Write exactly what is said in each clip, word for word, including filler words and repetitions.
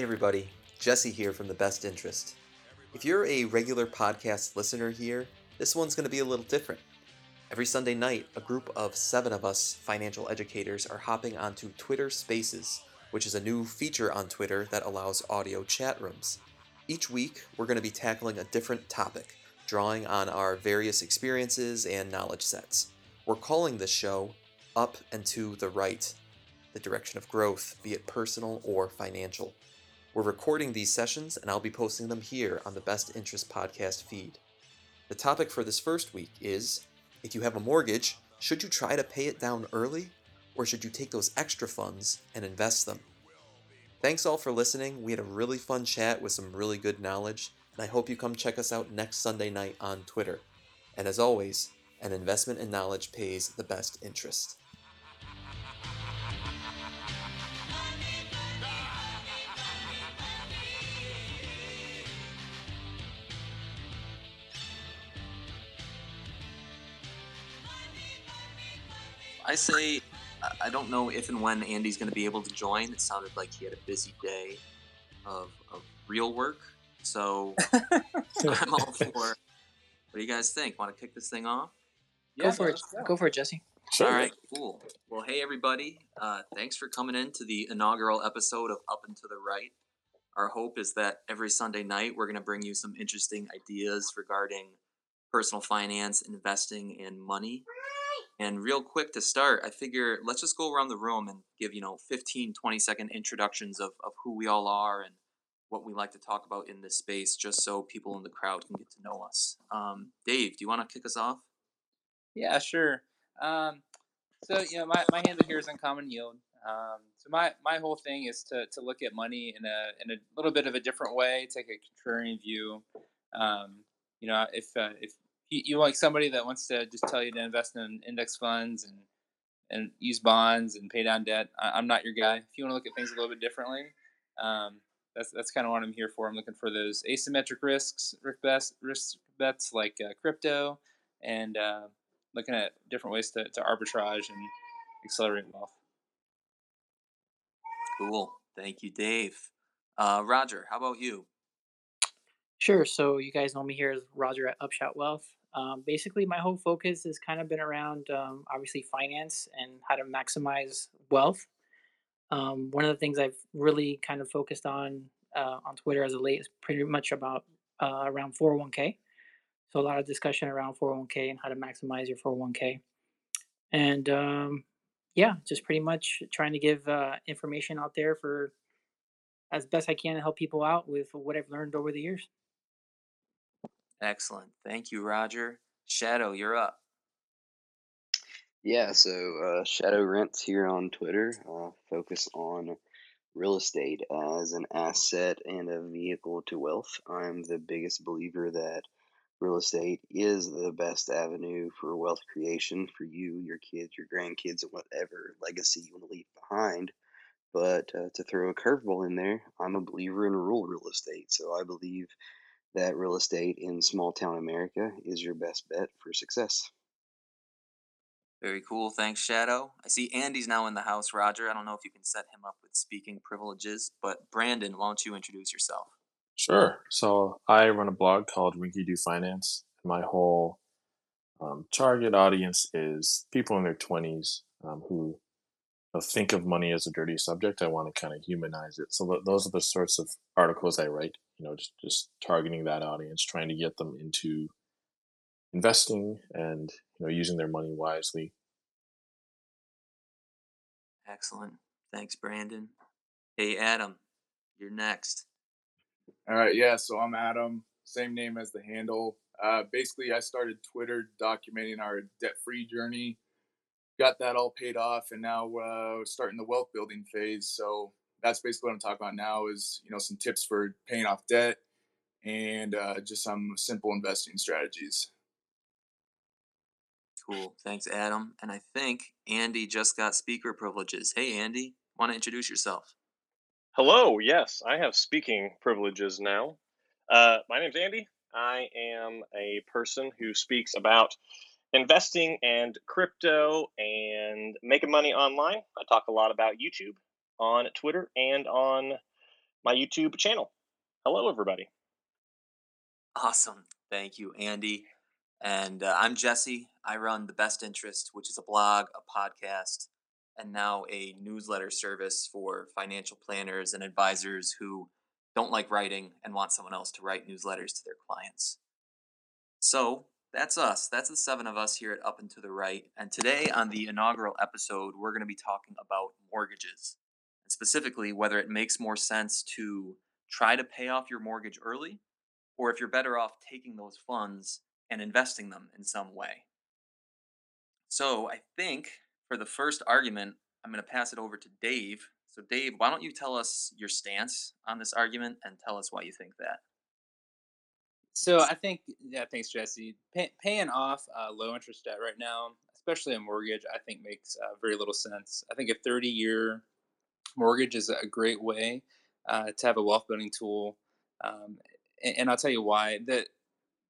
Hey everybody, Jesse here from The Best Interest. If you're a regular podcast listener here, this one's going to be a little different. Every Sunday night, a group of seven of us financial educators are hopping onto Twitter Spaces, which is a new feature on Twitter that allows audio chat rooms. Each week, we're going to be tackling a different topic, drawing on our various experiences and knowledge sets. We're calling this show Up and to the Right, the direction of growth, be it personal or financial. We're recording these sessions, and I'll be posting them here on the Best Interest podcast feed. The topic for this first week is, if you have a mortgage, should you try to pay it down early, or should you take those extra funds and invest them? Thanks all for listening. We had a really fun chat with some really good knowledge, and I hope you come check us out next Sunday night on Twitter. And as always, an investment in knowledge pays the best interest. I say, I don't know if and when Andy's going to be able to join. It sounded like he had a busy day of, of real work, so I'm all for. What do you guys think? Want to kick this thing off? Yeah, go for it. Go. go for it, Jesse. Sure. All right, cool. Well, hey everybody, uh, thanks for coming in to the inaugural episode of Up and to the Right. Our hope is that every Sunday night we're going to bring you some interesting ideas regarding personal finance, investing, and money. And real quick to start, I figure let's just go around the room and give, you know, fifteen, twenty second introductions of, of who we all are and what we like to talk about in this space, just so people in the crowd can get to know us. Um, Dave, do you want to kick us off? Yeah, sure. Um, so, you know, my, my handle here is Uncommon Yield. Um, so my, my whole thing is to, to look at money in a, in a little bit of a different way, take a contrarian view. Um, you know, if, uh, if, you like somebody that wants to just tell you to invest in index funds and and use bonds and pay down debt, I'm not your guy. If you want to look at things a little bit differently, um, that's that's kind of what I'm here for. I'm looking for those asymmetric risks, risk bets like uh, crypto, and uh, looking at different ways to, to arbitrage and accelerate wealth. Cool. Thank you, Dave. Uh, Roger, how about you? Sure. So you guys know me here as Roger at Upshot Wealth. Um, basically, my whole focus has kind of been around, um, obviously, finance and how to maximize wealth. Um, one of the things I've really kind of focused on uh, on Twitter as of late is pretty much about uh, around four oh one k. So a lot of discussion around four oh one k and how to maximize your four oh one k. And um, yeah, just pretty much trying to give uh, information out there for as best I can to help people out with what I've learned over the years. Excellent. Thank you, Roger. Shadow, you're up. Yeah, so uh, Shadow Rents here on Twitter. Uh, focus on real estate as an asset and a vehicle to wealth. I'm the biggest believer that real estate is the best avenue for wealth creation for you, your kids, your grandkids, and whatever legacy you want to leave behind. But uh, to throw a curveball in there, I'm a believer in rural real estate. So I believe that real estate in small town America is your best bet for success. Very cool. Thanks, Shadow. I see Andy's now in the house, Roger. I don't know if you can set him up with speaking privileges, but Brandon, why don't you introduce yourself? Sure. So I run a blog called Rinky Do Finance. My whole um, target audience is people in their twenties um, who think of money as a dirty subject. I want to kind of humanize it. So those are the sorts of articles I write, you know, just, just targeting that audience, trying to get them into investing and, you know, using their money wisely. Excellent. Thanks, Brandon. Hey, Adam, you're next. All right. Yeah. So I'm Adam, same name as the handle. Uh, basically, I started Twitter documenting our debt-free journey. Got that all paid off, and now uh, we're starting the wealth building phase. So that's basically what I'm talking about now is, you know, some tips for paying off debt and uh, just some simple investing strategies. Cool. Thanks, Adam. And I think Andy just got speaker privileges. Hey, Andy, want to introduce yourself? Hello. Yes, I have speaking privileges now. Uh, my name's Andy. I am a person who speaks about investing and crypto and making money online. I talk a lot about YouTube on Twitter and on my YouTube channel. Hello, everybody. Awesome. Thank you, Andy. And uh, I'm Jesse. I run The Best Interest, which is a blog, a podcast, and now a newsletter service for financial planners and advisors who don't like writing and want someone else to write newsletters to their clients. So that's us. That's the seven of us here at Up and to the Right. And today on the inaugural episode, we're going to be talking about mortgages, and specifically whether it makes more sense to try to pay off your mortgage early, or if you're better off taking those funds and investing them in some way. So I think for the first argument, I'm going to pass it over to Dave. So Dave, why don't you tell us your stance on this argument and tell us why you think that? So I think, yeah, thanks, Jesse. Pay, paying off uh, low interest debt right now, especially a mortgage, I think makes uh, very little sense. I think a thirty-year mortgage is a great way uh, to have a wealth building tool. Um, and, and I'll tell you why. That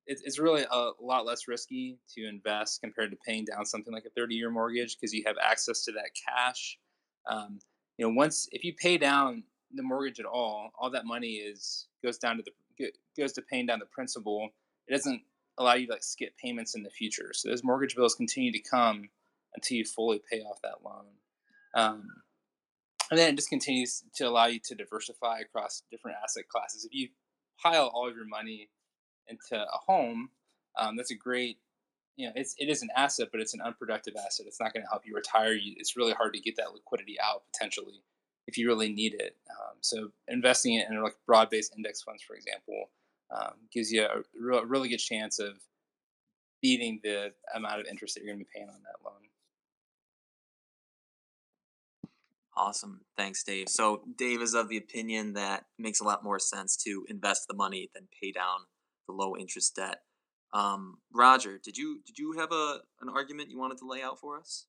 it's really a lot less risky to invest compared to paying down something like a thirty-year mortgage because you have access to that cash. Um, you know, once if you pay down the mortgage at all, all that money is goes down to the goes to paying down the principal. It doesn't allow you to like skip payments in the future. So those mortgage bills continue to come until you fully pay off that loan, um, and then it just continues to allow you to diversify across different asset classes. If you pile all of your money into a home, um, that's a great, you know, it's, it is an asset, but it's an unproductive asset. It's not going to help you retire. You, it's really hard to get that liquidity out potentially if you really need it. Um, so investing it in like broad-based index funds, for example, um, gives you a re- really good chance of beating the amount of interest that you're going to be paying on that loan. Awesome. Thanks, Dave. So Dave is of the opinion that makes a lot more sense to invest the money than pay down low interest debt. Um, Roger, did you did you have a an argument you wanted to lay out for us?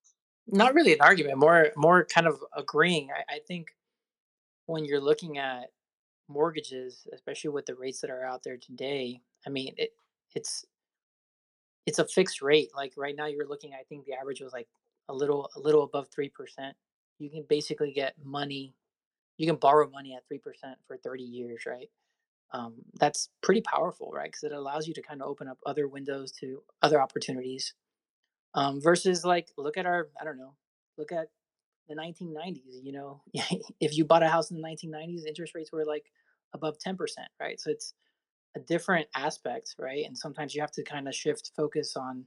Not really an argument, more more kind of agreeing. I, I think when you're looking at mortgages, especially with the rates that are out there today, I mean it it's it's a fixed rate. Like right now, you're looking. I think the average was like a little a little above three percent. You can basically get money. You can borrow money at three percent for thirty years, right? Um, that's pretty powerful, right? Because it allows you to kind of open up other windows to other opportunities um, versus like, look at our, I don't know, look at the nineteen nineties, you know, if you bought a house in the nineteen nineties, interest rates were like above ten percent, right? So it's a different aspect, right? And sometimes you have to kind of shift focus on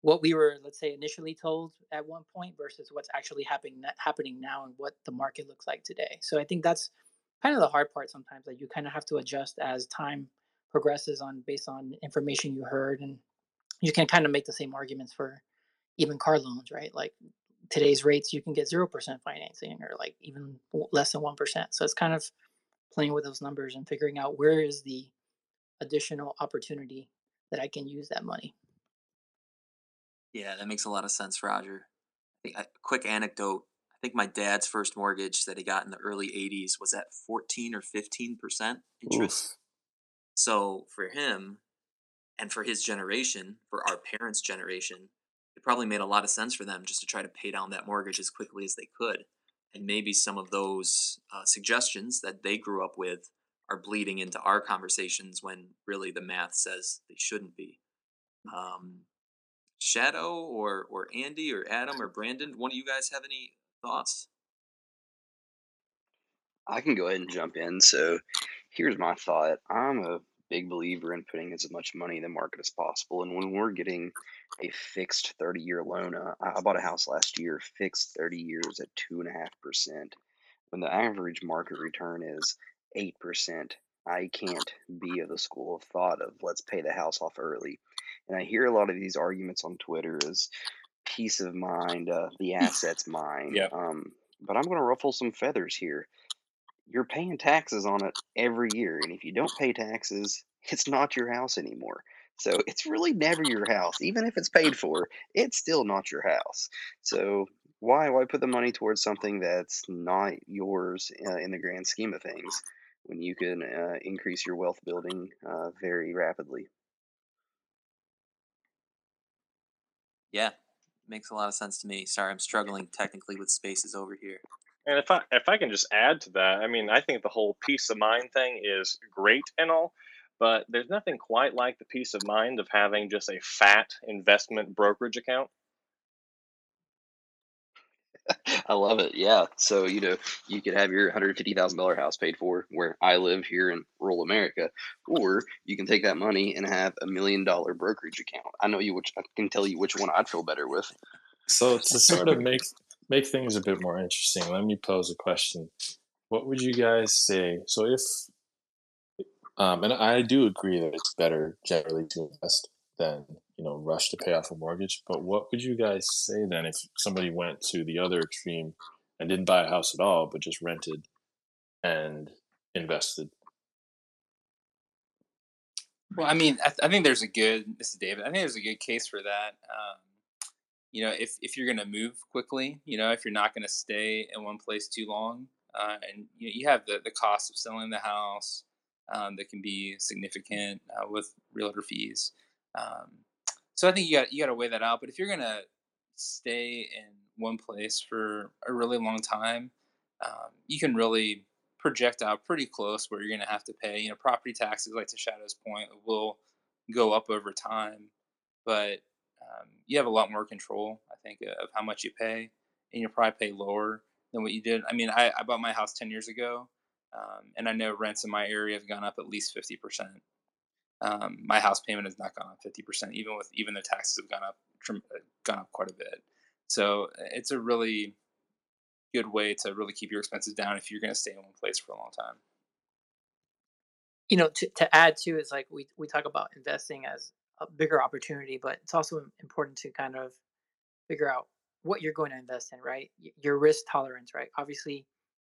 what we were, let's say, initially told at one point versus what's actually happening happening now and what the market looks like today. So I think that's kind of the hard part sometimes, like you kind of have to adjust as time progresses on based on information you heard, and you can kind of make the same arguments for even car loans, right? Like today's rates, you can get zero percent financing or like even less than one percent. So it's kind of playing with those numbers and figuring out where is the additional opportunity that I can use that money. Yeah, that makes a lot of sense, Roger. A quick anecdote. I think my dad's first mortgage that he got in the early eighties was at fourteen or fifteen percent interest. Oof. So for him and for his generation, for our parents' generation, it probably made a lot of sense for them just to try to pay down that mortgage as quickly as they could. And maybe some of those uh, suggestions that they grew up with are bleeding into our conversations when really the math says they shouldn't be. Um, Shadow or, or Andy or Adam or Brandon, one of you guys have any thoughts? I can go ahead and jump in. So here's my thought. I'm a big believer in putting as much money in the market as possible. And when we're getting a fixed thirty-year loan, uh, I bought a house last year, fixed thirty years at two point five percent. When the average market return is eight percent, I can't be of the school of thought of let's pay the house off early. And I hear a lot of these arguments on Twitter is peace of mind, uh, the asset's mine. Yep. Um, but I'm going to ruffle some feathers here. You're paying taxes on it every year, and if you don't pay taxes, it's not your house anymore. So it's really never your house. Even if it's paid for, it's still not your house. So why why put the money towards something that's not yours uh, in the grand scheme of things when you can uh, increase your wealth building uh, very rapidly? Yeah. Makes a lot of sense to me. Sorry, I'm struggling technically with spaces over here. And if I if I can just add to that, I mean, I think the whole peace of mind thing is great and all, but there's nothing quite like the peace of mind of having just a fat investment brokerage account. I love it. Yeah. So, you know, you could have your one hundred fifty thousand dollars house paid for where I live here in rural America, or you can take that money and have a million dollar brokerage account. I know you, which I can tell you which one I'd feel better with. So to sort of make, make things a bit more interesting, let me pose a question. What would you guys say? So if, um, and I do agree that it's better generally to invest than, you know, rush to pay off a mortgage. But what would you guys say then if somebody went to the other extreme and didn't buy a house at all, but just rented and invested? Well, I mean, I, th- I think there's a good, this is David, I think there's a good case for that. Um, you know, if, if you're going to move quickly, you know, if you're not going to stay in one place too long, uh, and you know, you have the, the cost of selling the house um, that can be significant uh, with realtor fees. Um, So I think you got you got to weigh that out. But if you're gonna stay in one place for a really long time, um, you can really project out pretty close where you're gonna have to pay. You know, property taxes, like to Shadow's point, will go up over time, but um, you have a lot more control, I think, of how much you pay, and you'll probably pay lower than what you did. I mean, I, I bought my house ten years ago, um, and I know rents in my area have gone up at least fifty percent. Um, my house payment has not gone up fifty percent, even with even though taxes have gone up, gone up quite a bit. So it's a really good way to really keep your expenses down if you're going to stay in one place for a long time. You know, to, to add to is like we, we talk about investing as a bigger opportunity, but it's also important to kind of figure out what you're going to invest in, right? Your risk tolerance, right? Obviously,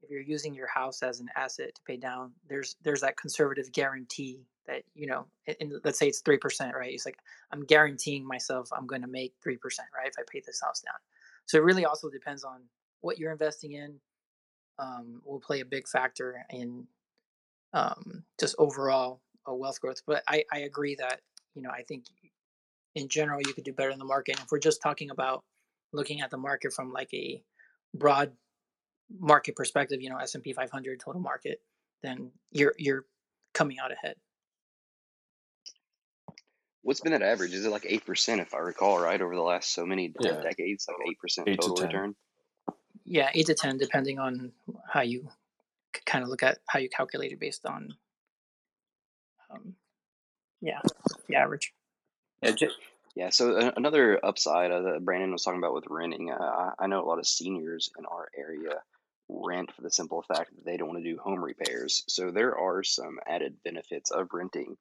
if you're using your house as an asset to pay down, there's there's that conservative guarantee that, you know, and let's say it's three percent, right? It's like, I'm guaranteeing myself I'm going to make three percent, right, if I pay this house down. So it really also depends on what you're investing in, um, will play a big factor in um, just overall uh, wealth growth. But I, I agree that, you know, I think in general, you could do better in the market. And if we're just talking about looking at the market from like a broad market perspective, you know, S and P five hundred total market, then you're you're coming out ahead. What's been that average? Is it like eight percent, if I recall, right, over the last so many yeah. decades, like eight percent eight total to return? Yeah, eight to ten, depending on how you kind of look at how you calculate it based on, um, yeah, the average. Yeah, just- Yeah, so another upside uh, that Brandon was talking about with renting, uh, I know a lot of seniors in our area rent for the simple fact that they don't want to do home repairs. So there are some added benefits of renting.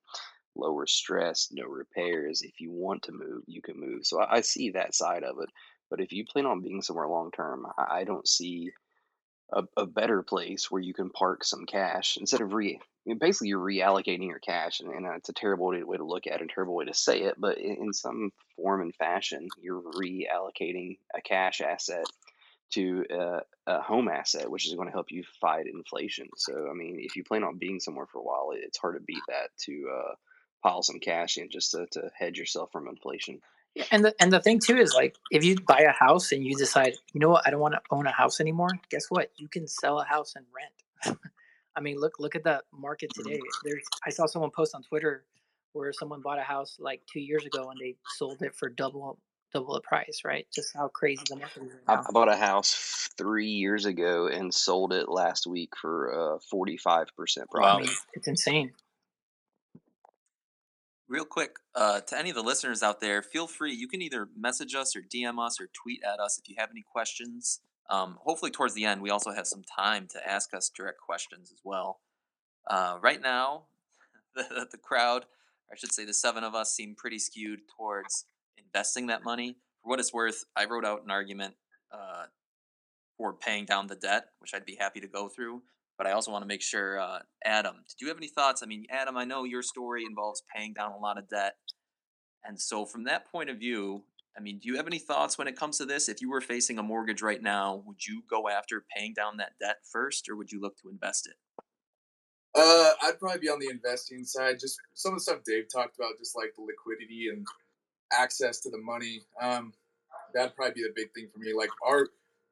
Lower stress, no repairs. If you want to move, you can move. So I, I see that side of it. But if you plan on being somewhere long term, I, I don't see a, a better place where you can park some cash instead of re. Basically, you're reallocating your cash, and, and it's a terrible way to look at it, a terrible way to say it, but in, in some form and fashion, you're reallocating a cash asset to a, a home asset, which is going to help you fight inflation. So, I mean, if you plan on being somewhere for a while, it's hard to beat that to uh, pile some cash in just to, to hedge yourself from inflation. Yeah, and the and the thing, too, is like if you buy a house and you decide, you know what, I don't want to own a house anymore, guess what? You can sell a house and rent. I mean, look look at the market today. There's, I saw someone post on Twitter where someone bought a house like two years ago and they sold it for double double the price, right? Just how crazy the market is right now. I bought a house three years ago and sold it last week for uh, forty-five percent profit. Wow. I mean, it's insane. Real quick, uh, to any of the listeners out there, feel free. You can either message us or D M us or tweet at us if you have any questions. Um, hopefully towards the end, we also have some time to ask us direct questions as well. Uh, right now, the, the crowd, or I should say the seven of us, seem pretty skewed towards investing that money. For what it's worth, I wrote out an argument uh, for paying down the debt, which I'd be happy to go through. But I also want to make sure, uh, Adam, did you have any thoughts? I mean, Adam, I know your story involves paying down a lot of debt. And so from that point of view, I mean, do you have any thoughts when it comes to this? If you were facing a mortgage right now, would you go after paying down that debt first, or would you look to invest it? Uh, I'd probably be on the investing side. Just some of the stuff Dave talked about, just like the liquidity and access to the money. Um, that'd probably be the big thing for me. Like our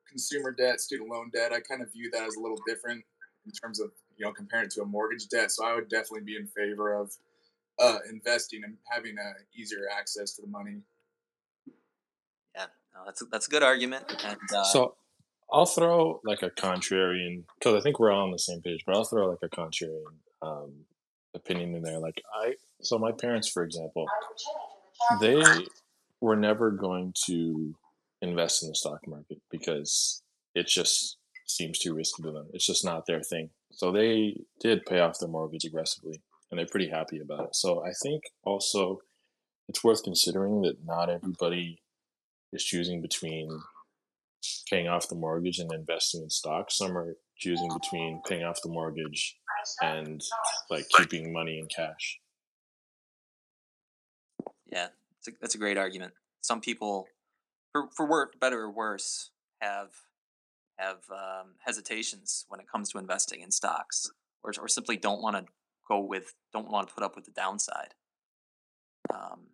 consumer debt, student loan debt, I kind of view that as a little different in terms of, you know, comparing it to a mortgage debt. So I would definitely be in favor of uh, investing and having a easier access to the money. Yeah, no, that's, a, that's a good argument. And, uh, so I'll throw like a contrarian, because I think we're all on the same page, but I'll throw like a contrarian um, opinion in there. Like I, so my parents, for example, they were never going to invest in the stock market because it just seems too risky to them. It's just not their thing. So they did pay off their mortgage aggressively, and they're pretty happy about it. So I think also it's worth considering that not everybody is choosing between paying off the mortgage and investing in stocks. Some are choosing between paying off the mortgage and like keeping money in cash. Yeah, that's a, that's a great argument. Some people, for for work, better or worse, have have um, hesitations when it comes to investing in stocks, or or simply don't want to go with, don't want to put up with the downside. Um,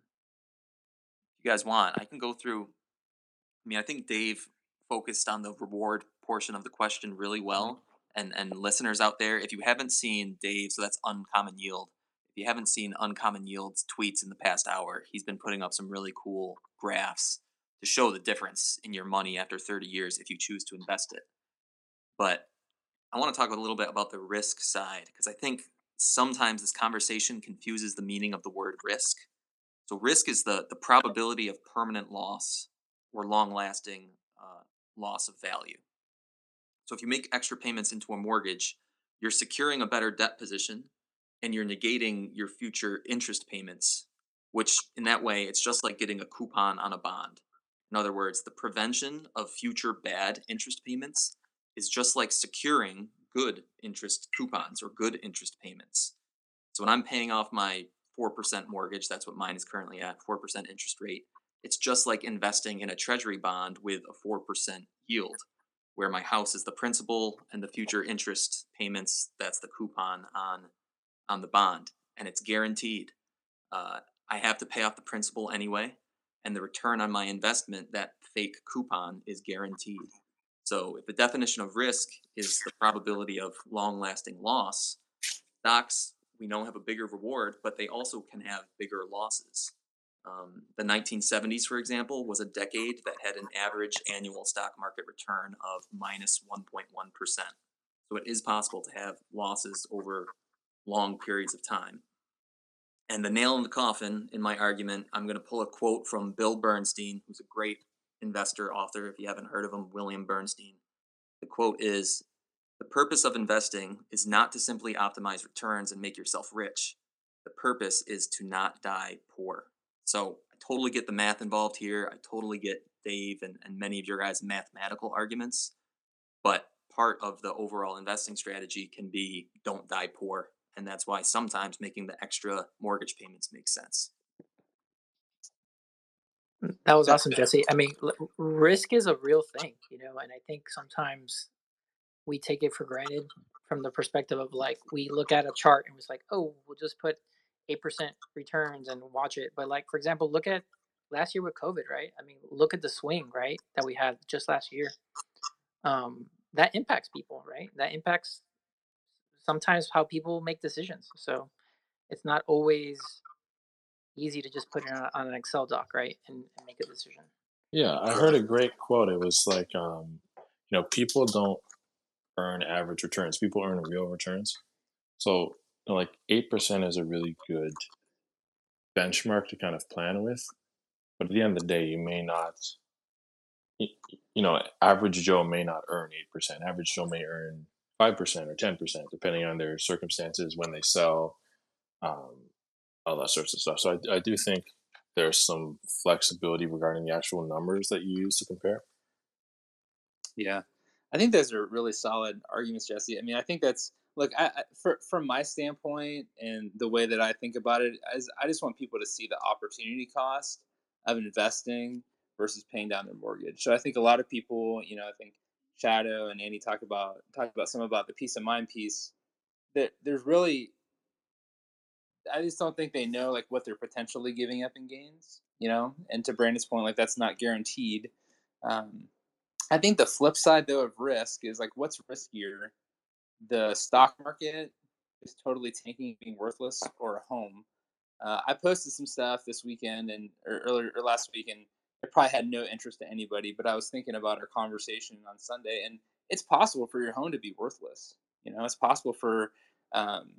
if you guys want, I can go through. I mean, I think Dave focused on the reward portion of the question really well, and and listeners out there, if you haven't seen Dave, so that's Uncommon Yield. If you haven't seen Uncommon Yield's tweets in the past hour, he's been putting up some really cool graphs to show the difference in your money after thirty years if you choose to invest it. But I want to talk a little bit about the risk side, because I think sometimes this conversation confuses the meaning of the word risk. So risk is the, the probability of permanent loss or long-lasting uh, loss of value. So if you make extra payments into a mortgage, you're securing a better debt position, and you're negating your future interest payments, which in that way, it's just like getting a coupon on a bond. In other words, the prevention of future bad interest payments is just like securing good interest coupons or good interest payments. So when I'm paying off my four percent mortgage, that's what mine is currently at, four percent interest rate, it's just like investing in a treasury bond with a four percent yield, where my house is the principal and the future interest payments, that's the coupon on on the bond, and it's guaranteed. Uh, I have to pay off the principal anyway, and the return on my investment, that fake coupon, is guaranteed. So if the definition of risk is the probability of long-lasting loss, stocks, we know, have a bigger reward, but they also can have bigger losses. Um, the nineteen seventies, for example, was a decade that had an average annual stock market return of minus one point one percent. So it is possible to have losses over long periods of time. And the nail in the coffin in my argument, I'm going to pull a quote from Bill Bernstein, who's a great investor, author, if you haven't heard of him, William Bernstein. The quote is, "The purpose of investing is not to simply optimize returns and make yourself rich. The purpose is to not die poor." So I totally get the math involved here. I totally get Dave and, and many of your guys' mathematical arguments, but part of the overall investing strategy can be don't die poor. And that's why sometimes making the extra mortgage payments makes sense. That was awesome, Jesse. I mean, l- risk is a real thing, you know, and I think sometimes we take it for granted from the perspective of like, we look at a chart and it's like, oh, we'll just put eight percent returns and watch it. But like, for example, look at last year with COVID, right? I mean, look at the swing, right, that we had just last year. Um, that impacts people, right? That impacts sometimes how people make decisions. So it's not always easy to just put it on, on an Excel doc, right, and, and make a decision. Yeah, I heard a great quote. It was like, um, you know, people don't earn average returns. People earn real returns. So like eight percent is a really good benchmark to kind of plan with. But at the end of the day, you may not, you know, average Joe may not earn eight percent. Average Joe may earn five percent or ten percent, depending on their circumstances, when they sell, um, all that sorts of stuff. So I, I do think there's some flexibility regarding the actual numbers that you use to compare. Yeah, I think those are really solid arguments, Jesse. I mean, I think that's, look, I, I, for, from my standpoint and the way that I think about it, is I just want people to see the opportunity cost of investing versus paying down their mortgage. So I think a lot of people, you know, I think Shadow and Andy talk about talk about some about the peace of mind piece. That there's really, I just don't think they know like what they're potentially giving up in gains, you know. And to Brandon's point, like that's not guaranteed. Um, I think the flip side though of risk is like, what's riskier? The stock market is totally tanking and being worthless, or a home. Uh, I posted some stuff this weekend and or earlier or last week, and it probably had no interest to anybody, but I was thinking about our conversation on Sunday, and it's possible for your home to be worthless. You know, it's possible for um,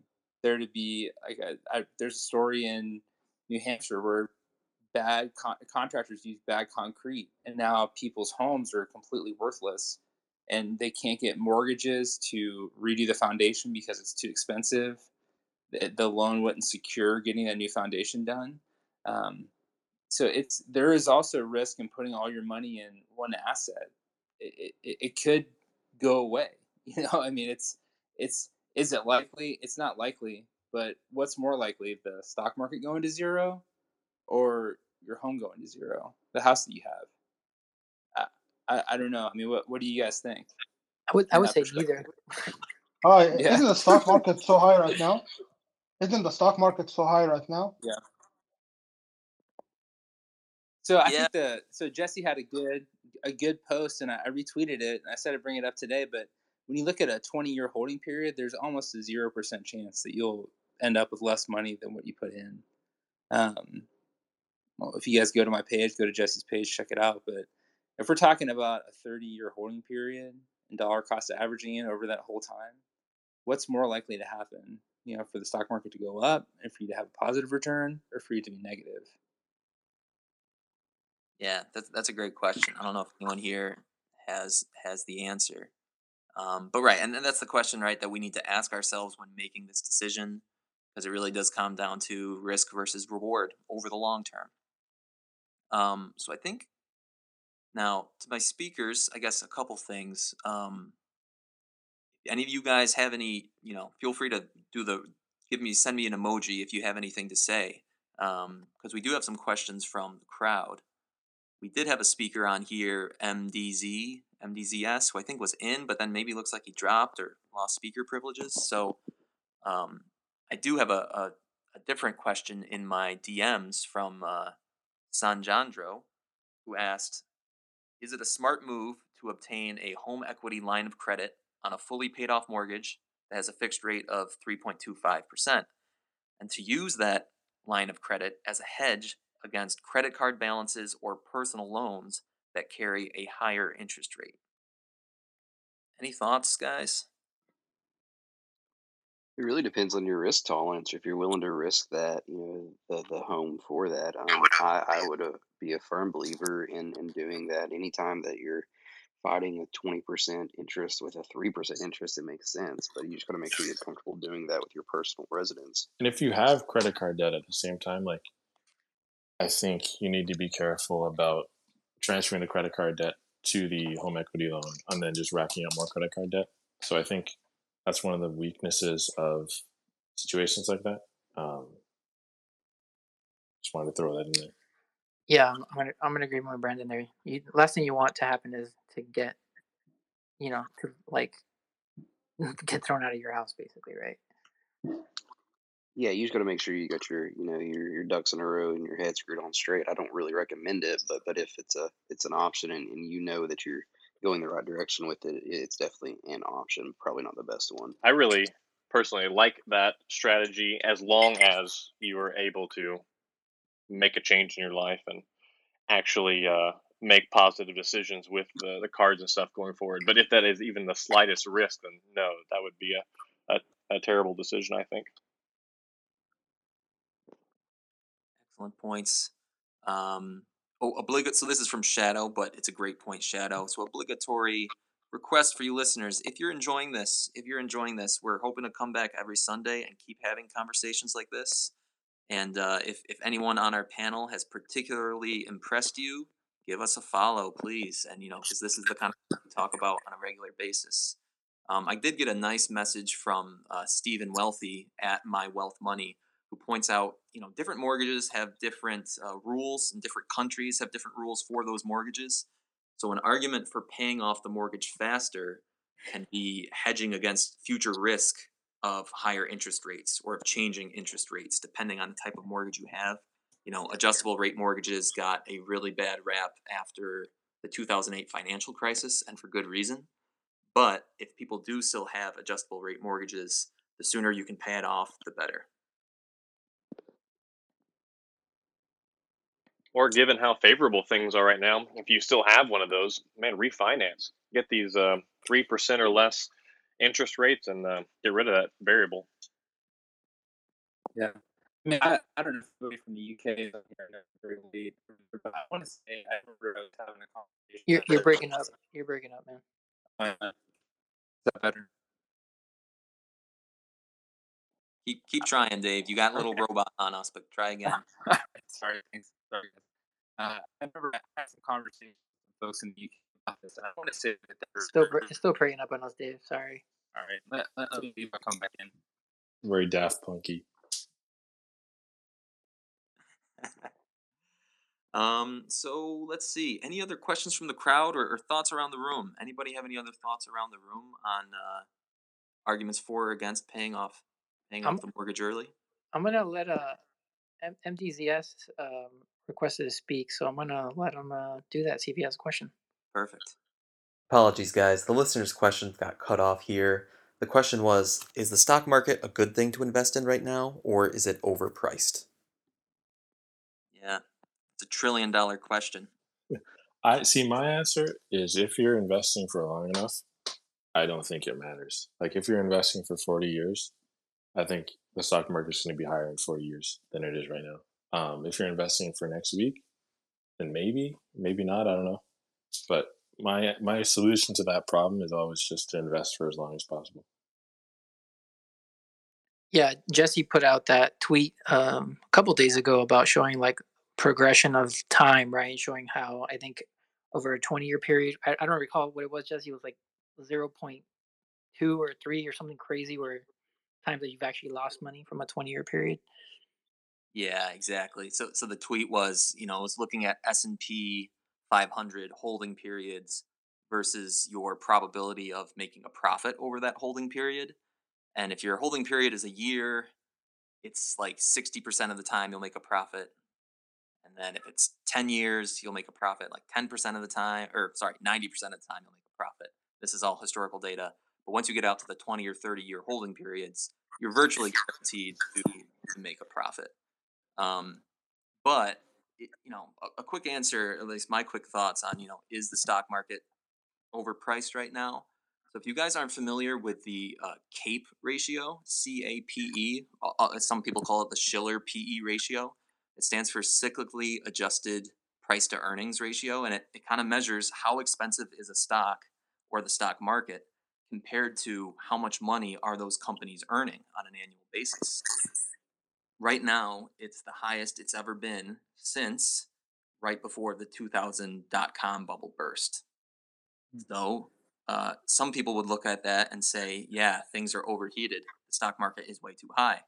there to be like a, I, there's a story in New Hampshire where bad con- contractors use bad concrete, and now people's homes are completely worthless, and they can't get mortgages to redo the foundation because it's too expensive. The, the loan wouldn't secure getting a new foundation done. Um, so it's there is also risk in putting all your money in one asset. It, it, it could go away. You know, I mean, it's it's is it likely? It's not likely. But what's more likely, the stock market going to zero, or your home going to zero, the house that you have? I, I don't know. I mean, what, what do you guys think? I would I would say either. Oh, yeah. Isn't the stock market so high right now? Isn't the stock market so high right now? Yeah. So I yeah. think the so Jesse had a good a good post, and I, I retweeted it, and I said I'd bring it up today. But when you look at a twenty-year holding period, there's almost a zero percent chance that you'll end up with less money than what you put in. Um, well, if you guys go to my page, go to Jesse's page, check it out, but. If we're talking about a thirty-year holding period and dollar cost averaging in over that whole time, what's more likely to happen? You know, for the stock market to go up and for you to have a positive return, or for you to be negative? Yeah, that's that's a great question. I don't know if anyone here has has the answer, um, but right, and that's the question, right, that we need to ask ourselves when making this decision, because it really does come down to risk versus reward over the long term. Um, so I think. Now, to my speakers, I guess a couple things. Um, any of you guys have any, you know, feel free to do the, give me, send me an emoji if you have anything to say, because um, we do have some questions from the crowd. We did have a speaker on here, M D Z, M D Z S, who I think was in, but then maybe looks like he dropped or lost speaker privileges. So um, I do have a, a, a different question in my D Ms from uh, Sanjandro, who asked, is it a smart move to obtain a home equity line of credit on a fully paid off mortgage that has a fixed rate of three point two five percent and to use that line of credit as a hedge against credit card balances or personal loans that carry a higher interest rate? Any thoughts, guys? It really depends on your risk tolerance. If you're willing to risk that, you know, the, the home for that, um, I, I would have. Be a firm believer in, in doing that. Anytime that you're fighting a twenty percent interest with a three percent interest, it makes sense, but you just got to make sure you're comfortable doing that with your personal residence. And if you have credit card debt at the same time, like, I think you need to be careful about transferring the credit card debt to the home equity loan and then just racking up more credit card debt. So I think that's one of the weaknesses of situations like that. Um, just wanted to throw that in there. Yeah, I'm gonna I'm gonna agree with Brandon there. You, last thing you want to happen is to get, you know, to like get thrown out of your house, basically, right? Yeah, you just gotta make sure you got your, you know, your, your ducks in a row and your head screwed on straight. I don't really recommend it, but but if it's a it's an option and, and you know that you're going the right direction with it, it's definitely an option. Probably not the best one. I really personally like that strategy as long as you are able to make a change in your life and actually uh, make positive decisions with the, the cards and stuff going forward. But if that is even the slightest risk, then no, that would be a, a, a terrible decision, I think. Excellent points. Um, oh, obligatory. So this is from Shadow, but it's a great point, Shadow. So obligatory request for you listeners. If you're enjoying this, if you're enjoying this, we're hoping to come back every Sunday and keep having conversations like this. And uh, if, if anyone on our panel has particularly impressed you, give us a follow, please. And, you know, because this is the kind of thing we talk about on a regular basis. Um, I did get a nice message from uh, Stephen Wealthy at My Wealth Money, who points out, you know, different mortgages have different uh, rules and different countries have different rules for those mortgages. So an argument for paying off the mortgage faster can be hedging against future risk of higher interest rates or of changing interest rates, depending on the type of mortgage you have. You know, adjustable rate mortgages got a really bad rap after the two thousand eight financial crisis, and for good reason. But if people do still have adjustable rate mortgages, the sooner you can pay it off, the better. Or given how favorable things are right now, if you still have one of those, man, refinance. Get these uh, three percent or less interest rates and uh, get rid of that variable. Yeah. I mean, I, I don't know if somebody from the U K is up here, but I want to say I remember I was having a conversation. You're, you're breaking up. You're breaking up, man. Uh, is that better? Keep, keep trying, Dave. You got a little robot on us, but try again. Sorry. Thanks. Sorry. Uh, I remember I had some conversations with folks in the U K office. I want to say that they're still, still breaking up on us, Dave. Sorry. All right. Let, let, let me come back in. Very Daft Punky. um, so let's see. Any other questions from the crowd or, or thoughts around the room? Anybody have any other thoughts around the room on uh, arguments for or against paying off paying I'm, off the mortgage early? I'm gonna let uh M- MDZS um, requested to speak, so I'm gonna let him uh, do that. See if he has a question. Perfect. Apologies, guys. The listener's question got cut off here. The question was: is the stock market a good thing to invest in right now, or is it overpriced? Yeah, it's a trillion dollar question. I see. My answer is if you're investing for long enough, I don't think it matters. Like if you're investing for forty years, I think the stock market is going to be higher in forty years than it is right now. Um, if you're investing for next week, then maybe, maybe not. I don't know. But my my solution to that problem is always just to invest for as long as possible. Yeah, Jesse put out that tweet um, a couple days ago about showing like progression of time, right? Showing how I think over a twenty-year period, I, I don't recall what it was, Jesse, it was like zero point two or three or something crazy where times that you've actually lost money from a twenty-year period. Yeah, exactly. So so the tweet was, you know, it was looking at S and P five hundred holding periods versus your probability of making a profit over that holding period. And if your holding period is a year, it's like sixty percent of the time you'll make a profit. And then if it's ten years, you'll make a profit like ten percent of the time, or sorry, ninety percent of the time you'll make a profit. This is all historical data. But once you get out to the twenty or thirty year holding periods, you're virtually guaranteed to, to make a profit. Um, but, it, you know, a, a quick answer, at least my quick thoughts on, you know, is the stock market overpriced right now? So if you guys aren't familiar with the uh, CAPE ratio, C A P E, uh, some people call it the Shiller P E ratio. It stands for cyclically adjusted price to earnings ratio, and it, it kind of measures how expensive is a stock or the stock market compared to how much money are those companies earning on an annual basis. Right now, it's the highest it's ever been since right before the two thousand dot-com bubble burst. So uh, some people would look at that and say, yeah, things are overheated. The stock market is way too high.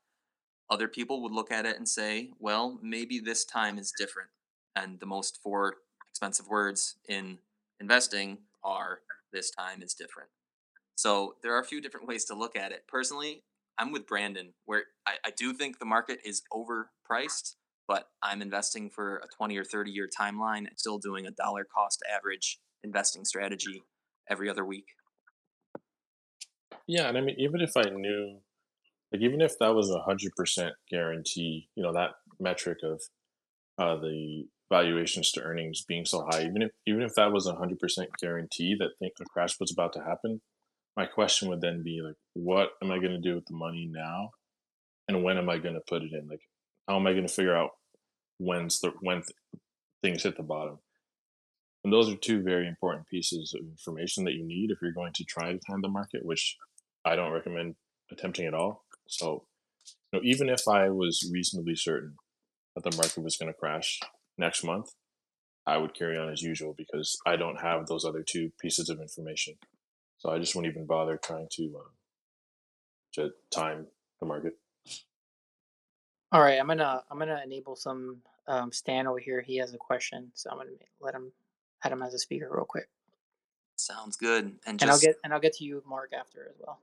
Other people would look at it and say, well, maybe this time is different. And the most four expensive words in investing are this time is different. So there are a few different ways to look at it. Personally, I'm with Brandon, where I, I do think the market is overpriced, but I'm investing for a twenty or thirty year timeline and still doing a dollar cost average investing strategy every other week. Yeah, and I mean, even if I knew, like even if that was a hundred percent guarantee, you know, that metric of uh, the valuations to earnings being so high, even if even if that was a hundred percent guarantee that think a crash was about to happen, my question would then be like, what am I going to do with the money now, and when am I going to put it in? Like, how am I going to figure out when's the when th- things hit the bottom? And those are two very important pieces of information that you need if you're going to try to time the market, which I don't recommend attempting at all. So, you know, even if I was reasonably certain that the market was going to crash next month, I would carry on as usual because I don't have those other two pieces of information. So I just wouldn't even bother trying to, um, to time the market. All right, I'm gonna I'm gonna enable some um, Stan over here. He has a question, so I'm gonna let him add him as a speaker real quick. Sounds good, and, and just, I'll get and I'll get to you, Mark, after as well.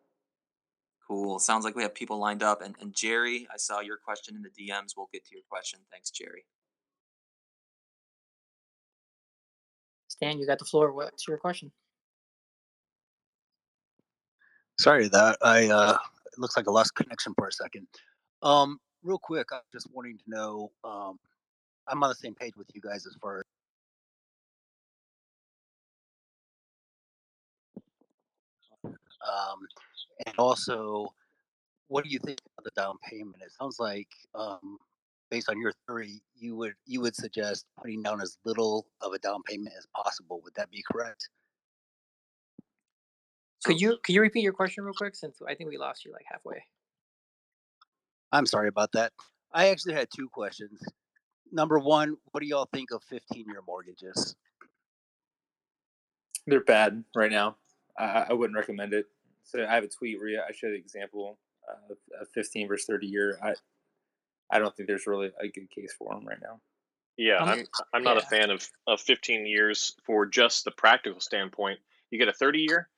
Cool. Sounds like we have people lined up, and and Jerry, I saw your question in the D Ms. We'll get to your question. Thanks, Jerry. Dan, you got the floor. What's your question? Sorry that I uh, it looks like I lost connection for a second. Um, real quick, I'm just wanting to know. Um, I'm on the same page with you guys as far as. Um, and also, what do you think about the down payment? It sounds like, um, based on your theory, you would you would suggest putting down as little of a down payment as possible. Would that be correct? Could you could you repeat your question real quick? Since I think we lost you like halfway. I'm sorry about that. I actually had two questions. Number one, what do y'all think of fifteen-year mortgages? They're bad right now. I, I wouldn't recommend it. So I have a tweet where I showed an example of a fifteen versus thirty year. I I don't think there's really a good case for them right now. Yeah, I'm I'm not yeah. a fan of, of fifteen years for just the practical standpoint. You get a thirty year,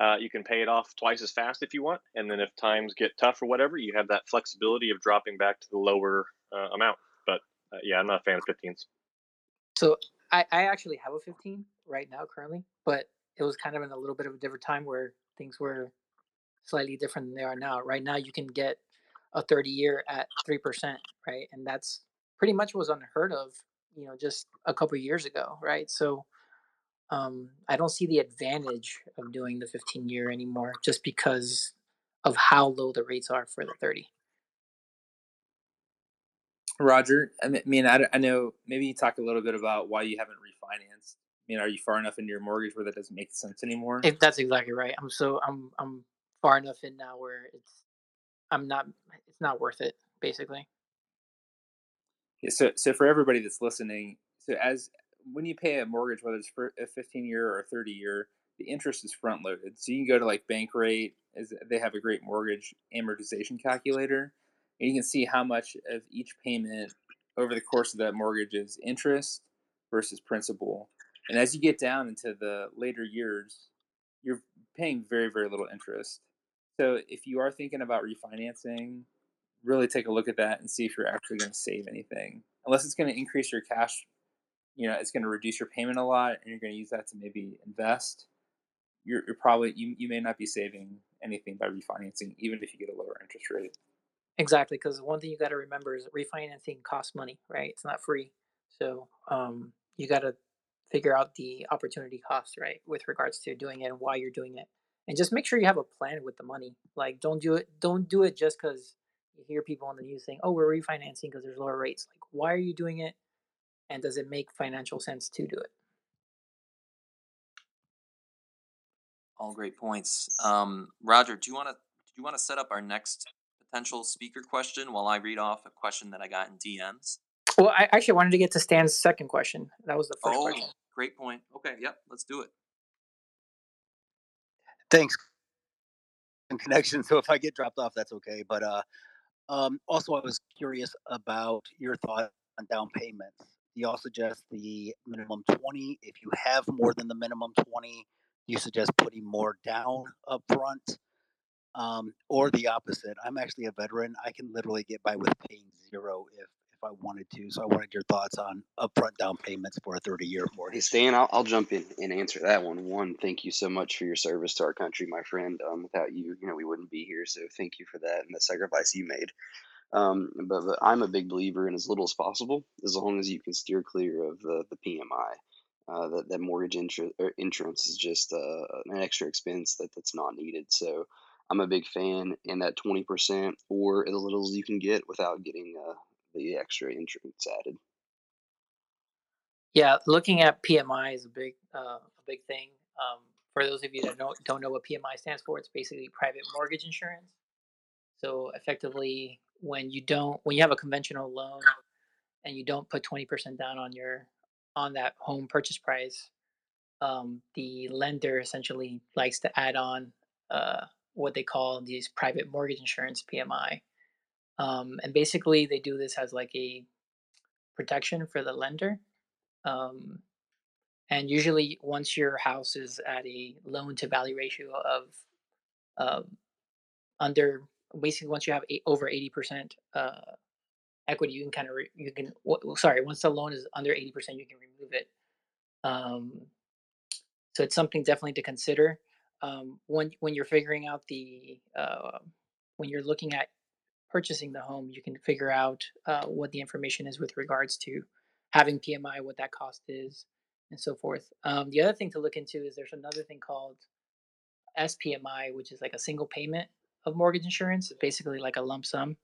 uh, you can pay it off twice as fast if you want, and then if times get tough or whatever, you have that flexibility of dropping back to the lower uh, amount. But uh, yeah, I'm not a fan of fifteens. So I, I actually have a fifteen right now currently, but it was kind of in a little bit of a different time where things were slightly different than they are now. Right now, you can get a thirty year at three percent, right? And that's pretty much was unheard of, you know, just a couple of years ago, right? So um, I don't see the advantage of doing the fifteen year anymore just because of how low the rates are for the thirty. Roger, I mean, I, I know maybe you talk a little bit about why you haven't refinanced. I mean, are you far enough into your mortgage where that doesn't make sense anymore? If that's exactly right. I'm so I'm I'm far enough in now where it's I'm not it's not worth it basically. Yeah. So so for everybody that's listening, so as when you pay a mortgage, whether it's for a fifteen year or a thirty year, the interest is front loaded. So you can go to like Bank Rate, as they have a great mortgage amortization calculator, and you can see how much of each payment over the course of that mortgage is interest versus principal. And as you get down into the later years, you're paying very, very little interest. So if you are thinking about refinancing, really take a look at that and see if you're actually going to save anything. Unless it's going to increase your cash, you know, it's going to reduce your payment a lot, and you're going to use that to maybe invest. You're, you're probably you you may not be saving anything by refinancing, even if you get a lower interest rate. Exactly, because one thing you got to remember is refinancing costs money, right? It's not free, so um, you got to figure out the opportunity cost, right, with regards to doing it and why you're doing it. And just make sure you have a plan with the money. Like, don't do it. Don't do it just because you hear people on the news saying, oh, we're refinancing because there's lower rates. Like, why are you doing it? And does it make financial sense to do it? All great points. Um, Roger, do you want to do you want to set up our next potential speaker question while I read off a question that I got in D Ms? Well, I actually wanted to get to Stan's second question. That was the first oh, question. Great point. Okay, yep, let's do it. Thanks. Connection. So if I get dropped off, that's okay. But uh, um, also, I was curious about your thoughts on down payments. You all suggest the minimum twenty. If you have more than the minimum twenty, you suggest putting more down up front, um, or the opposite. I'm actually a veteran. I can literally get by with paying zero if. I wanted to. So I wanted your thoughts on upfront down payments for a thirty year mortgage. Hey, Stan, I'll, I'll jump in and answer that one. One, thank you so much for your service to our country, my friend. Um, without you, you know, we wouldn't be here. So thank you for that and the sacrifice you made. Um, but, but I'm a big believer in as little as possible, as long as you can steer clear of the, the P M I. Uh, that, that mortgage insurance insurance is just uh, an extra expense that, that's not needed. So I'm a big fan in that twenty percent or as little as you can get without getting uh, the extra insurance added. Yeah, looking at P M I is a big, uh, a big thing. Um, for those of you that don't don't know what P M I stands for, it's basically private mortgage insurance. So effectively, when you don't, when you have a conventional loan and you don't put twenty percent down on your on that home purchase price, um, the lender essentially likes to add on uh, what they call these private mortgage insurance P M I. Um, and basically, they do this as like a protection for the lender. Um, and usually, once your house is at a loan-to-value ratio of uh, under, basically, once you have eight, over eighty percent uh, equity, you can kind of re- you can. W- sorry, once the loan is under eighty percent, you can remove it. Um, So it's something definitely to consider um, when when you're figuring out the uh, when you're looking at purchasing the home. You can figure out uh, what the information is with regards to having P M I, what that cost is, and so forth. Um, the other thing to look into is there's another thing called S P M I, which is like a single payment of mortgage insurance. It's basically like a lump sum.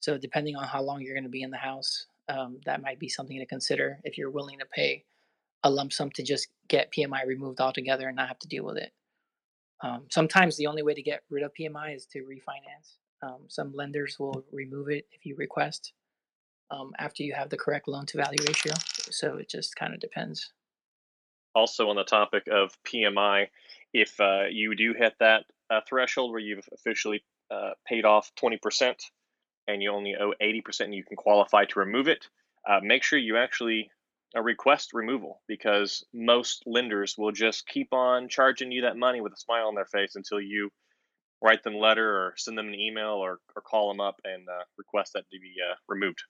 So depending on how long you're going to be in the house, um, that might be something to consider if you're willing to pay a lump sum to just get P M I removed altogether and not have to deal with it. Um, sometimes the only way to get rid of P M I is to refinance. Um, some lenders will remove it if you request um, after you have the correct loan to value ratio. So it just kind of depends. Also on the topic of P M I, if uh, you do hit that uh, threshold where you've officially uh, paid off twenty percent and you only owe eighty percent and you can qualify to remove it, uh, make sure you actually uh, request removal, because most lenders will just keep on charging you that money with a smile on their face until you write them a letter or send them an email or, or call them up and uh, request that to be uh, removed.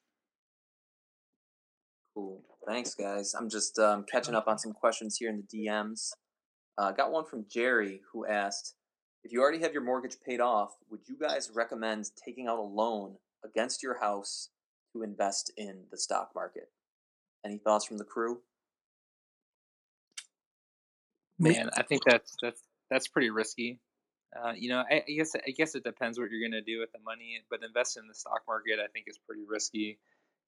Cool. Thanks, guys. I'm just um, catching up on some questions here in the D Ms. Uh, got one from Jerry, who asked, if you already have your mortgage paid off, would you guys recommend taking out a loan against your house to invest in the stock market? Any thoughts from the crew? Man, I think that's that's that's pretty risky. Uh, you know, I, I guess I guess it depends what you're going to do with the money, but investing in the stock market, I think, is pretty risky.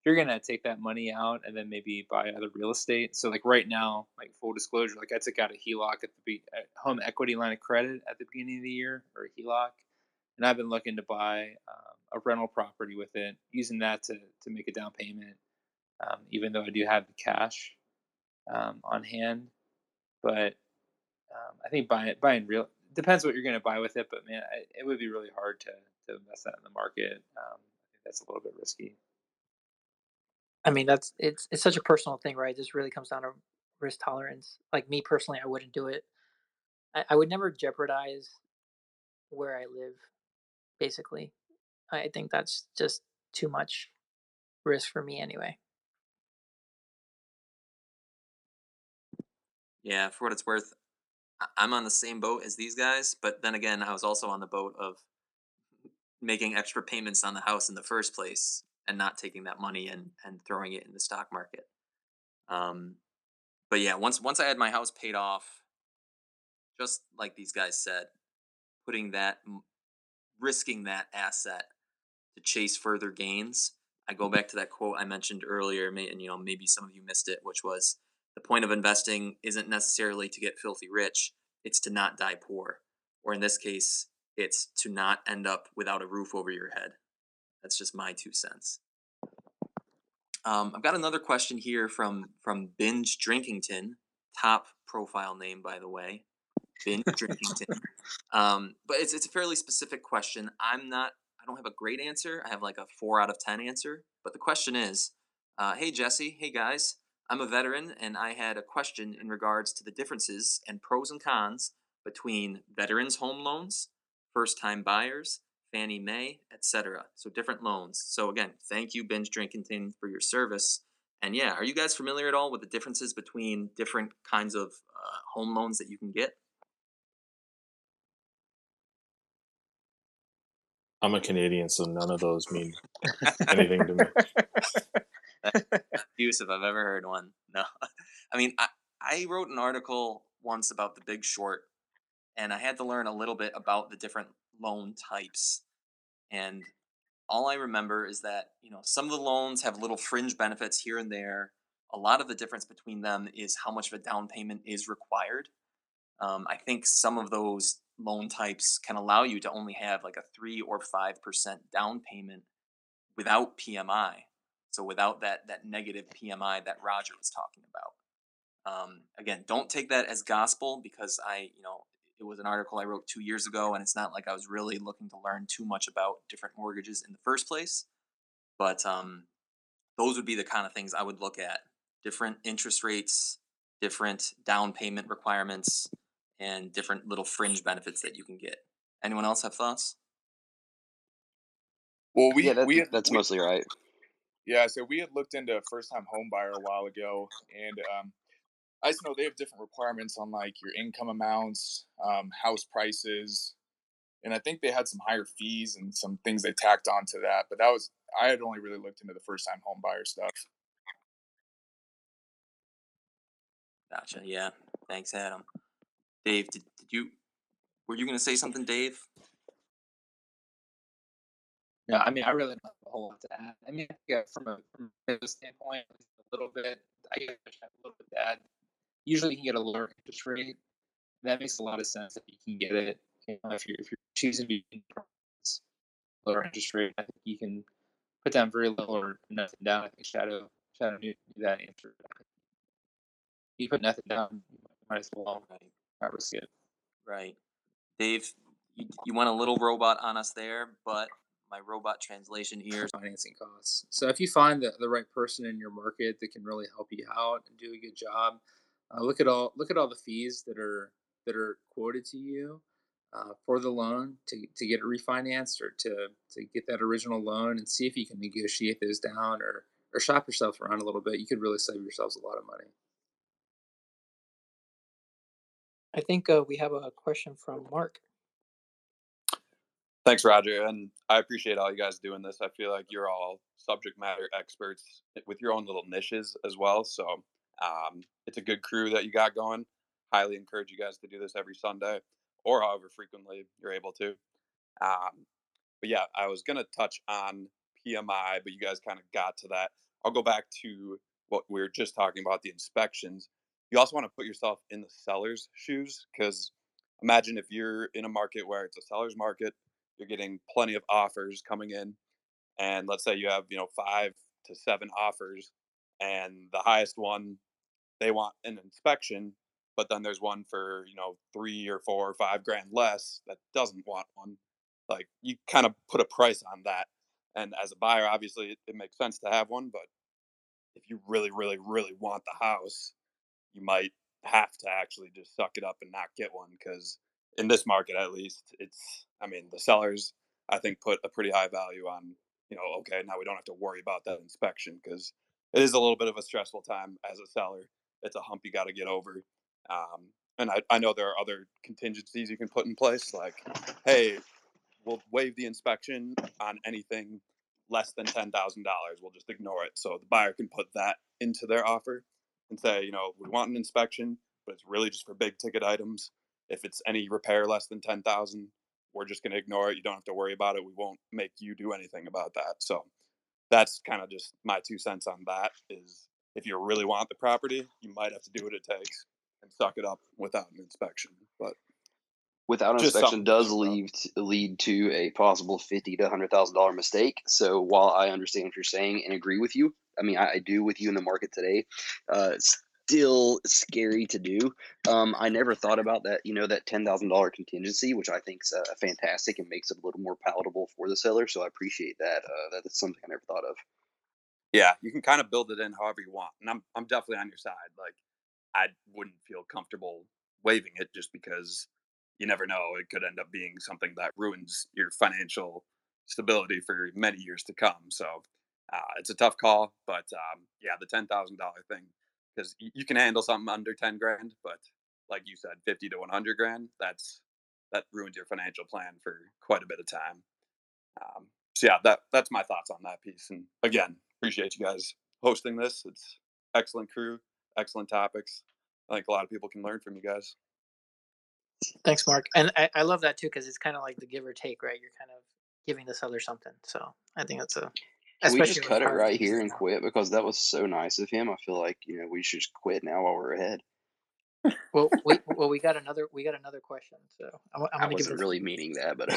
You're going to take that money out and then maybe buy other real estate. So like right now, like full disclosure, like I took out a H E L O C at the be- at home equity line of credit at the beginning of the year, or a H E L O C. And I've been looking to buy um, a rental property with it, using that to, to make a down payment, um, even though I do have the cash um, on hand. But um, I think buying, buying real, depends what you're going to buy with it. But man, I, it would be really hard to, to invest that in the market. Um, I think that's a little bit risky. I mean, that's it's it's such a personal thing, right? This really comes down to risk tolerance. Like me personally, I wouldn't do it. I, I would never jeopardize where I live, basically. I think that's just too much risk for me anyway. Yeah, for what it's worth, I'm on the same boat as these guys. But then again, I was also on the boat of making extra payments on the house in the first place, and not taking that money and, and throwing it in the stock market. Um, but yeah, once once I had my house paid off, just like these guys said, putting that, risking that asset to chase further gains. I go back to that quote I mentioned earlier, and you know maybe some of you missed it, which was the point of investing isn't necessarily to get filthy rich, it's to not die poor. Or in this case, it's to not end up without a roof over your head. That's just my two cents. Um, I've got another question here from from Binge Drinkington, top profile name, by the way, Binge Drinkington. Um, but it's it's a fairly specific question. I'm not, I don't have a great answer. I have like a four out of ten answer. But the question is, uh, hey Jesse, hey guys, I'm a veteran and I had a question in regards to the differences and pros and cons between veterans' home loans, first-time buyers, Fannie Mae, et cetera. So different loans. So again, thank you, Binge Drinkington, for your service. And yeah, are you guys familiar at all with the differences between different kinds of uh, home loans that you can get? I'm a Canadian, so none of those mean anything to me. Abuse if I've ever heard one. No, I mean, I, I wrote an article once about The Big Short, and I had to learn a little bit about the different loan types. And all I remember is that, you know, some of the loans have little fringe benefits here and there. A lot of the difference between them is how much of a down payment is required. Um, I think some of those loan types can allow you to only have like a three or five percent down payment without P M I. So without that, that negative P M I that Roger was talking about. Um, again, don't take that as gospel, because I, you know, it was an article I wrote two years ago, and it's not like I was really looking to learn too much about different mortgages in the first place. But um, those would be the kind of things I would look at. Different interest rates, different down payment requirements, and different little fringe benefits that you can get. Anyone else have thoughts? Well, we, yeah, that, we that's we, mostly right. Yeah, so we had looked into first-time home buyer a while ago, and um, I just know they have different requirements on like your income amounts, um, house prices. And I think they had some higher fees and some things they tacked on to that. But that was, I had only really looked into the first time home buyer stuff. Gotcha. Yeah. Thanks, Adam. Dave, did, did you, were you going to say something, Dave? No, I mean, I really don't have a whole lot to add. I mean, yeah, from a from a standpoint, a little bit, I guess I have a little bit to add. Usually you can get a lower interest rate. That makes a lot of sense if you can get it. You know, if you're if you're choosing between lower interest rate, I think you can put down very little or nothing down. I think Shadow Shadow knew that answer. You put nothing down, you might as well not risk it. Right. Dave, you, you want a little robot on us there, but my robot translation here. Financing costs. So if you find the, the right person in your market that can really help you out and do a good job, uh, look at all look at all the fees that are that are quoted to you uh, for the loan to, to get it refinanced or to, to get that original loan, and see if you can negotiate those down or or shop yourself around a little bit. You could really save yourselves a lot of money. I think uh, we have a question from Mark. Thanks, Roger, and I appreciate all you guys doing this. I feel like you're all subject matter experts with your own little niches as well, so um, it's a good crew that you got going. Highly encourage you guys to do this every Sunday or however frequently you're able to. Um, but yeah, I was going to touch on P M I, but you guys kind of got to that. I'll go back to what we were just talking about, the inspections. You also want to put yourself in the seller's shoes, because imagine if you're in a market where it's a seller's market, you're getting plenty of offers coming in, and let's say you have, you know, five to seven offers, and the highest one, they want an inspection, but then there's one for, you know, three or four or five grand less that doesn't want one. Like, you kind of put a price on that. And as a buyer, obviously it, it makes sense to have one, but if you really, really, really want the house, you might have to actually just suck it up and not get one, because in this market, at least, it's, I mean, the sellers, I think, put a pretty high value on, you know, okay, now we don't have to worry about that inspection, because it is a little bit of a stressful time as a seller. It's a hump you got to get over. Um, and I, I know there are other contingencies you can put in place, like, hey, we'll waive the inspection on anything less than ten thousand dollars. We'll just ignore it. So the buyer can put that into their offer and say, you know, we want an inspection, but it's really just for big ticket items. If it's any repair less than ten thousand, we're just going to ignore it. You don't have to worry about it. We won't make you do anything about that. So that's kind of just my two cents on that, is if you really want the property, you might have to do what it takes and suck it up without an inspection. But without inspection does lead lead to a possible fifty thousand to one hundred thousand dollars mistake. So while I understand what you're saying and agree with you, I mean, I, I do with you in the market today, uh, it's still scary to do. Um, I never thought about that, you know, that ten thousand dollars contingency, which I think is uh, fantastic and makes it a little more palatable for the seller. So I appreciate that. Uh, that is something I never thought of. Yeah, you can kind of build it in however you want. And I'm I'm definitely on your side. Like, I wouldn't feel comfortable waiving it, just because you never know. It could end up being something that ruins your financial stability for many years to come. So uh, it's a tough call. But um, yeah, the ten thousand dollars thing, because you can handle something under ten grand, but like you said, fifty to one hundred grand, that's that ruins your financial plan for quite a bit of time. Um, so yeah, that that's my thoughts on that piece. And again, appreciate you guys hosting this. It's excellent crew, excellent topics. I think a lot of people can learn from you guys. Thanks, Mark, and I, I love that too, because it's kind of like the give or take, right? You're kind of giving the seller something, so I think that's a. Can we just cut it right here and quit, because that was so nice of him. I feel like, you know, we should just quit now while we're ahead. Well, we well we got another we got another question. So I'm, I'm I wasn't give really meaning that, but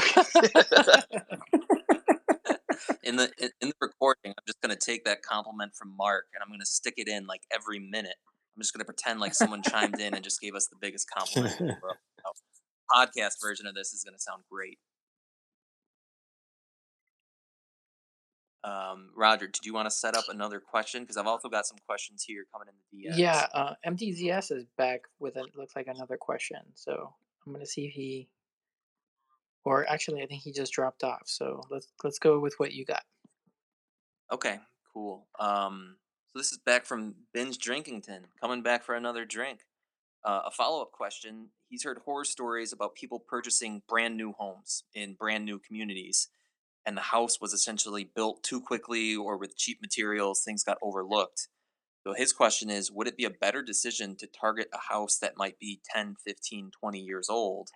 okay. in the in, in the recording, I'm just going to take that compliment from Mark, and I'm going to stick it in like every minute. I'm just going to pretend like someone chimed in and just gave us the biggest compliment in the world. So, podcast version of this is going to sound great. Um, Roger, did you want to set up another question? Because I've also got some questions here coming in the D Ms. Yeah, uh, M D Z S is back with it. Looks like another question. So I'm going to see if he, or actually, I think he just dropped off. So let's let's go with what you got. Okay, cool. Um, So this is back from Binge Drinkington, coming back for another drink. Uh, a follow-up question. He's heard horror stories about people purchasing brand new homes in brand new communities, and the house was essentially built too quickly or with cheap materials. Things got overlooked. So his question is, would it be a better decision to target a house that might be ten, fifteen, twenty years old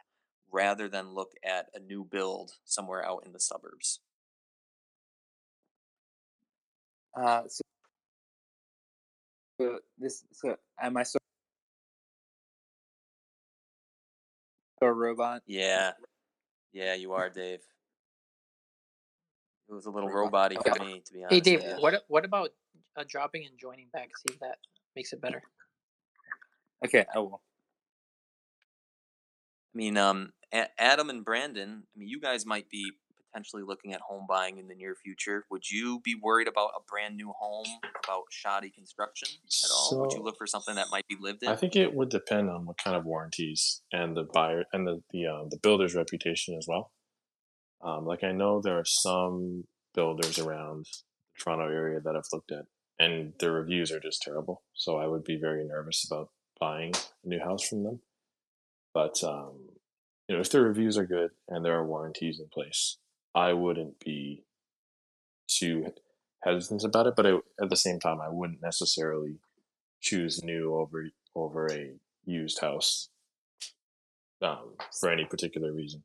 rather than look at a new build somewhere out in the suburbs? Uh, so, so this, so am I so a robot? Yeah. Yeah, you are, Dave. It was a little robot-y for okay. me, to be honest. Hey, Dave, yeah. what what about uh, dropping and joining back? See if that makes it better. Okay, I will. I mean, um, a- Adam and Brandon, I mean, you guys might be potentially looking at home buying in the near future. Would you be worried about a brand new home, about shoddy construction at all? So, would you look for something that might be lived in? I think it would depend on what kind of warranties and the buyer and the the, uh, the builder's reputation as well. Um, like I know there are some builders around the Toronto area that I've looked at, and their reviews are just terrible. So I would be very nervous about buying a new house from them. But um, you know, if their reviews are good and there are warranties in place, I wouldn't be too hesitant about it. But I, at the same time, I wouldn't necessarily choose new over over a used house um, for any particular reason.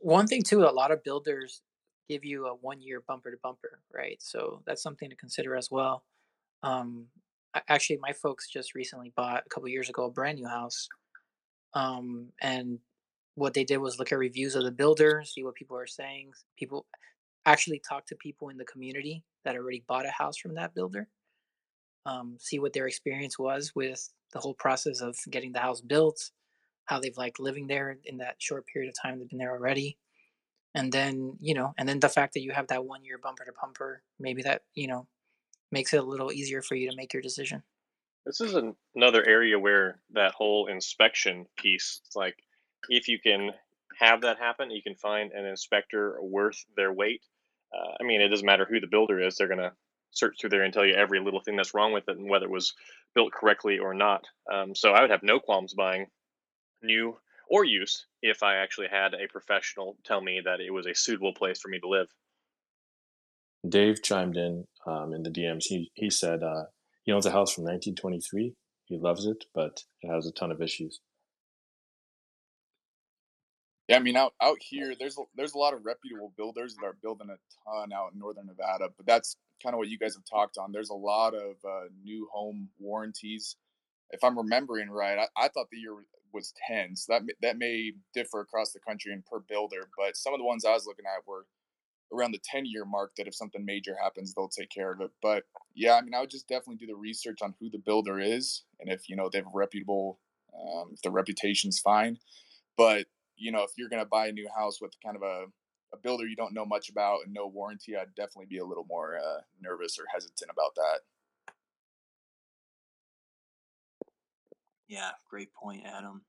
One thing too, a lot of builders give you a one-year bumper to bumper, right? So that's something to consider as well. Um, actually, my folks just recently bought a couple years ago a brand new house, um, and what they did was look at reviews of the builder, see what people are saying. People actually talk to people in the community that already bought a house from that builder, um, see what their experience was with the whole process of getting the house built, how they've liked living there in that short period of time they've been there already. And then, you know, and then the fact that you have that one year bumper to bumper, maybe that, you know, makes it a little easier for you to make your decision. This is an, another area where that whole inspection piece, it's like if you can have that happen, you can find an inspector worth their weight. Uh, I mean, it doesn't matter who the builder is. They're going to search through there and tell you every little thing that's wrong with it and whether it was built correctly or not. Um, so I would have no qualms buying new or used if I actually had a professional tell me that it was a suitable place for me to live. Dave chimed in um, in the D Ms. He he said uh, he owns a house from nineteen twenty-three. He loves it, but it has a ton of issues. Yeah, I mean, out, out here, there's there's a lot of reputable builders that are building a ton out in northern Nevada, but that's kind of what you guys have talked on. There's a lot of uh, new home warranties. If I'm remembering right, I, I thought the year was ten, so that that may differ across the country and per builder. But some of the ones I was looking at were around the ten-year mark. That if something major happens, they'll take care of it. But yeah, I mean, I would just definitely do the research on who the builder is, and if you know they have a reputable, um, if the reputation's fine. But you know, if you're going to buy a new house with kind of a, a builder you don't know much about and no warranty, I'd definitely be a little more uh, nervous or hesitant about that. Yeah, great point, Adam.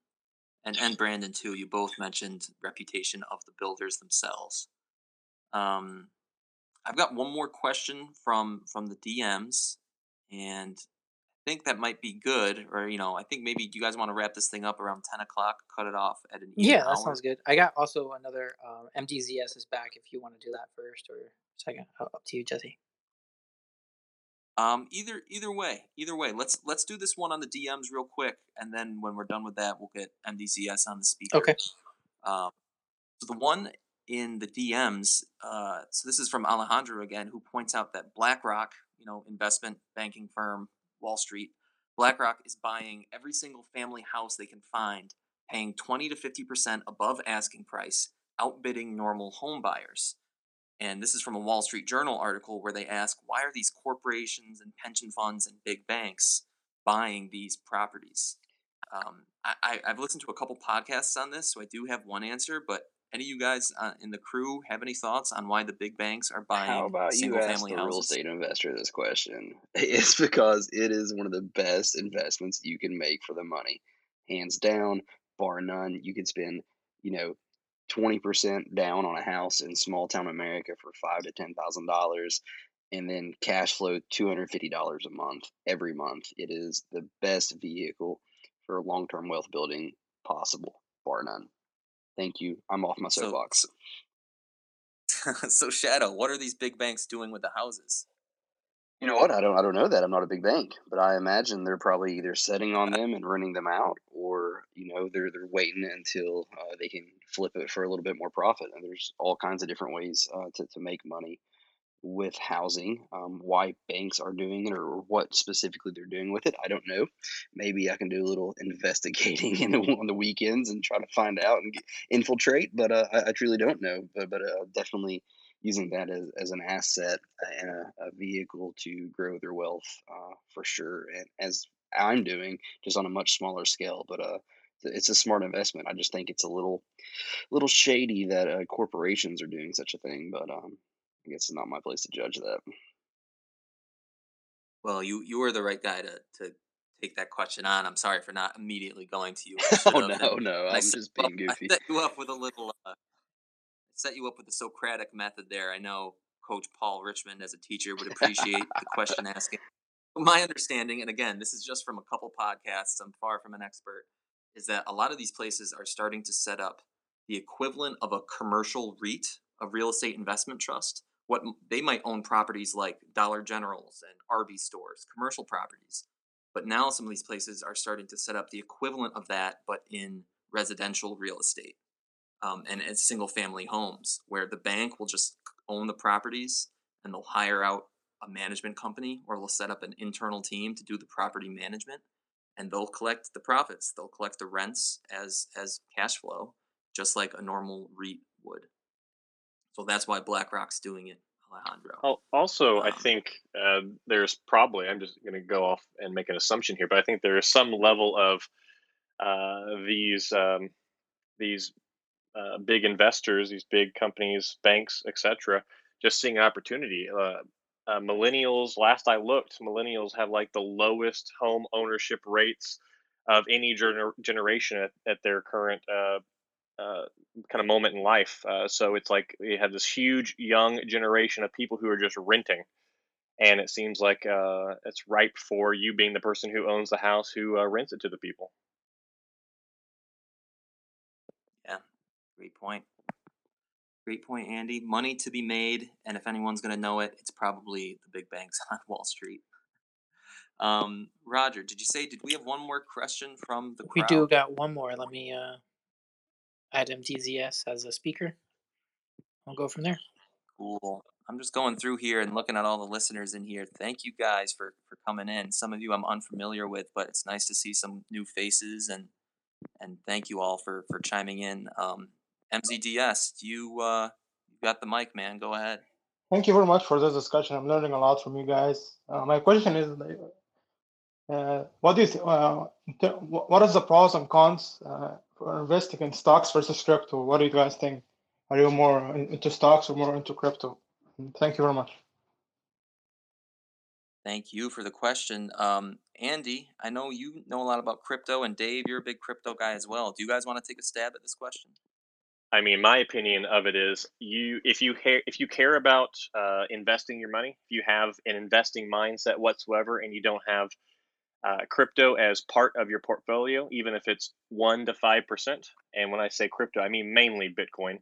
And and Brandon, too. You both mentioned reputation of the builders themselves. Um, I've got one more question from, from the D Ms, and I think that might be good. Or, you know, I think maybe you guys want to wrap this thing up around ten o'clock, cut it off at an even Yeah, hour. That sounds good. I got also another um, M D Z S is back if you want to do that first or second. Up to you, Jesse. Um, either either way, either way, let's let's do this one on the D Ms real quick, and then when we're done with that, we'll get M D Z S on the speaker. Okay. Um, so the one in the D Ms, uh, so this is from Alejandro again, who points out that BlackRock, you know, investment banking firm, Wall Street, BlackRock is buying every single family house they can find, paying twenty to fifty percent above asking price, outbidding normal home buyers. And this is from a Wall Street Journal article where they ask, why are these corporations and pension funds and big banks buying these properties? Um, I, I've listened to a couple podcasts on this, so I do have one answer. But any of you guys uh, in the crew have any thoughts on why the big banks are buying single-family houses? How about you ask the real estate investor this question? It's because it is one of the best investments you can make for the money. Hands down, bar none. You could spend, you know, twenty percent down on a house in small town America for five to ten thousand dollars and then cash flow two hundred fifty dollars a month every month. It is the best vehicle for long-term wealth building possible, bar none. Thank you. I'm off my soapbox. So, so Shadow, what are these big banks doing with the houses? You know what? I don't I don't know that. I'm not a big bank, but I imagine they're probably either sitting on them and renting them out, or, you know, they're they're waiting until uh, they can flip it for a little bit more profit. And there's all kinds of different ways uh, to to make money with housing. Um, why banks are doing it, or what specifically they're doing with it, I don't know. Maybe I can do a little investigating in the, on the weekends and try to find out and get, infiltrate. But uh, I, I truly don't know. But, but uh, definitely using that as, as an asset and a, a vehicle to grow their wealth uh, for sure. And as I'm doing, just on a much smaller scale, but uh, it's a smart investment. I just think it's a little, little shady that uh, corporations are doing such a thing. But um, I guess it's not my place to judge that. Well, you you were the right guy to to take that question on. I'm sorry for not immediately going to you. oh no, no, I'm just being goofy. I set you up with a little, uh, set you up with the Socratic method there. I know Coach Paul Richmond, as a teacher, would appreciate the question asking. But my understanding, and again, this is just from a couple podcasts, I'm far from an expert, is that a lot of these places are starting to set up the equivalent of a commercial REIT, a real estate investment trust. What they might own properties like Dollar Generals and Arby's stores, commercial properties. But now some of these places are starting to set up the equivalent of that, but in residential real estate um, and as single family homes, where the bank will just own the properties and they'll hire out a management company, or they'll set up an internal team to do the property management, and they'll collect the profits. They'll collect the rents as, as cash flow, just like a normal REIT would. So that's why BlackRock's doing it, Alejandro. Also, um, I think uh, there's probably, I'm just going to go off and make an assumption here, but I think there is some level of uh, these um, these uh, big investors, these big companies, banks, et cetera, just seeing an opportunity. Uh, uh, millennials, last I looked, millennials have like the lowest home ownership rates of any gener- generation at, at their current uh Uh, kind of moment in life. Uh, so it's like you have this huge young generation of people who are just renting. And it seems like uh, it's ripe for you being the person who owns the house, who uh, rents it to the people. Yeah, great point. Great point, Andy. Money to be made. And if anyone's going to know it, it's probably the big banks on Wall Street. Um, Roger, did you say, did we have one more question from the crowd? We do got one more. Let me... Uh... Add M T Z S as a speaker. I'll go from there. Cool. I'm just going through here and looking at all the listeners in here. Thank you guys for, for coming in. Some of you I'm unfamiliar with, but it's nice to see some new faces, and and thank you all for, for chiming in. Um, M Z D S, you uh, got the mic, man. Go ahead. Thank you very much for this discussion. I'm learning a lot from you guys. Uh, my question is, uh, what is uh, what is the pros and cons uh, for investing in stocks versus crypto? What do you guys think? Are you more into stocks or more into crypto? Thank you very much. Thank you for the question. Um, Andy, I know you know a lot about crypto, and Dave, you're a big crypto guy as well. Do you guys want to take a stab at this question? I mean, my opinion of it is, you if you ha- if you care about uh, investing your money, if you have an investing mindset whatsoever, and you don't have Uh, crypto as part of your portfolio, even if it's one to five percent. And when I say crypto, I mean mainly Bitcoin.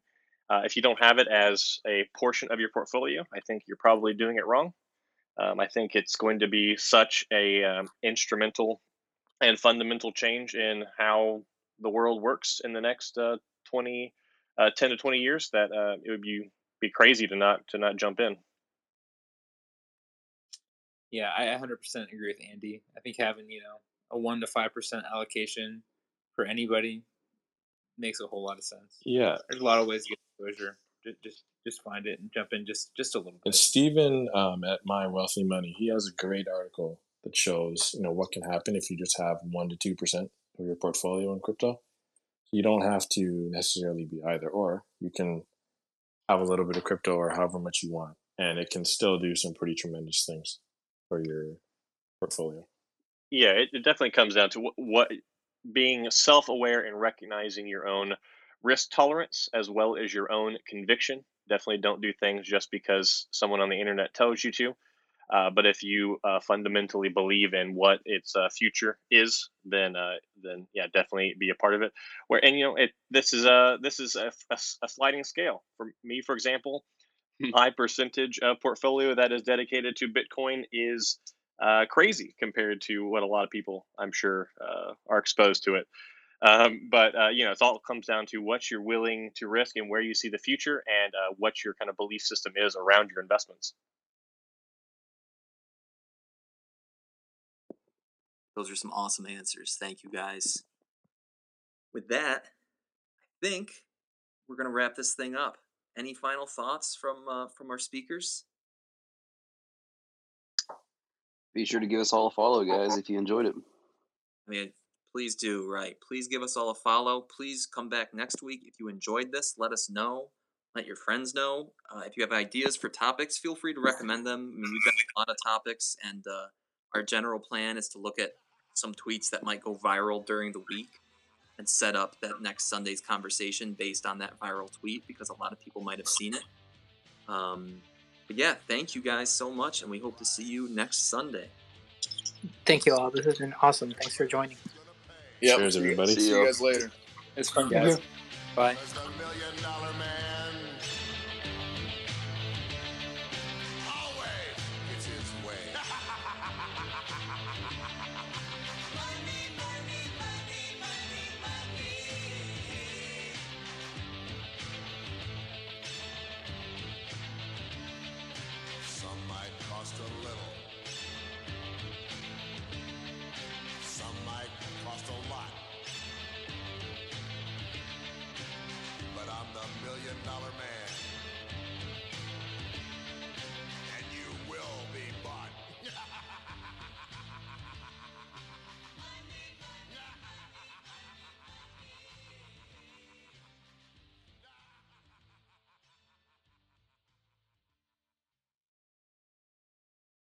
Uh, if you don't have it as a portion of your portfolio, I think you're probably doing it wrong. Um, I think it's going to be such a um, instrumental and fundamental change in how the world works in the next uh, twenty, uh, ten to twenty years that uh, it would be be crazy to not to not jump in. Yeah, I one hundred percent agree with Andy. I think having, you know, a one to five percent allocation for anybody makes a whole lot of sense. Yeah. There's a lot of ways to get exposure. Just just, just find it and jump in just, just a little bit. And Steven um, at My Wealthy Money, he has a great article that shows, you know, what can happen if you just have one to two percent of your portfolio in crypto. You don't have to necessarily be either or. You can have a little bit of crypto or however much you want, and it can still do some pretty tremendous things for your portfolio. Yeah, it, it definitely comes down to what, what being self-aware and recognizing your own risk tolerance as well as your own conviction Definitely don't do things just because someone on the internet tells you to. Uh, but if you uh, fundamentally believe in what its uh, future is, then uh, then yeah, definitely be a part of it. Where and you know, it this is a this is a, a, a sliding scale. For me, for example, my percentage of portfolio that is dedicated to Bitcoin is uh, crazy compared to what a lot of people, I'm sure, uh, are exposed to it. Um, but uh, you know, it's all it comes down to what you're willing to risk and where you see the future, and uh, what your kind of belief system is around your investments. Those are some awesome answers. Thank you, guys. With that, I think we're going to wrap this thing up. Any final thoughts from uh, from our speakers? Be sure to give us all a follow, guys, if you enjoyed it. I mean, please do, right. Please give us all a follow. Please come back next week. If you enjoyed this, let us know. Let your friends know. Uh, if you have ideas for topics, feel free to recommend them. I mean, we've got a lot of topics, and uh, our general plan is to look at some tweets that might go viral during the week and set up that next Sunday's conversation based on that viral tweet, because a lot of people might have seen it. Um, but yeah, thank you guys so much, and we hope to see you next Sunday. Thank you all. This has been awesome. Thanks for joining. Yep. Cheers, everybody. See you guys later. It's fun, guys. Bye.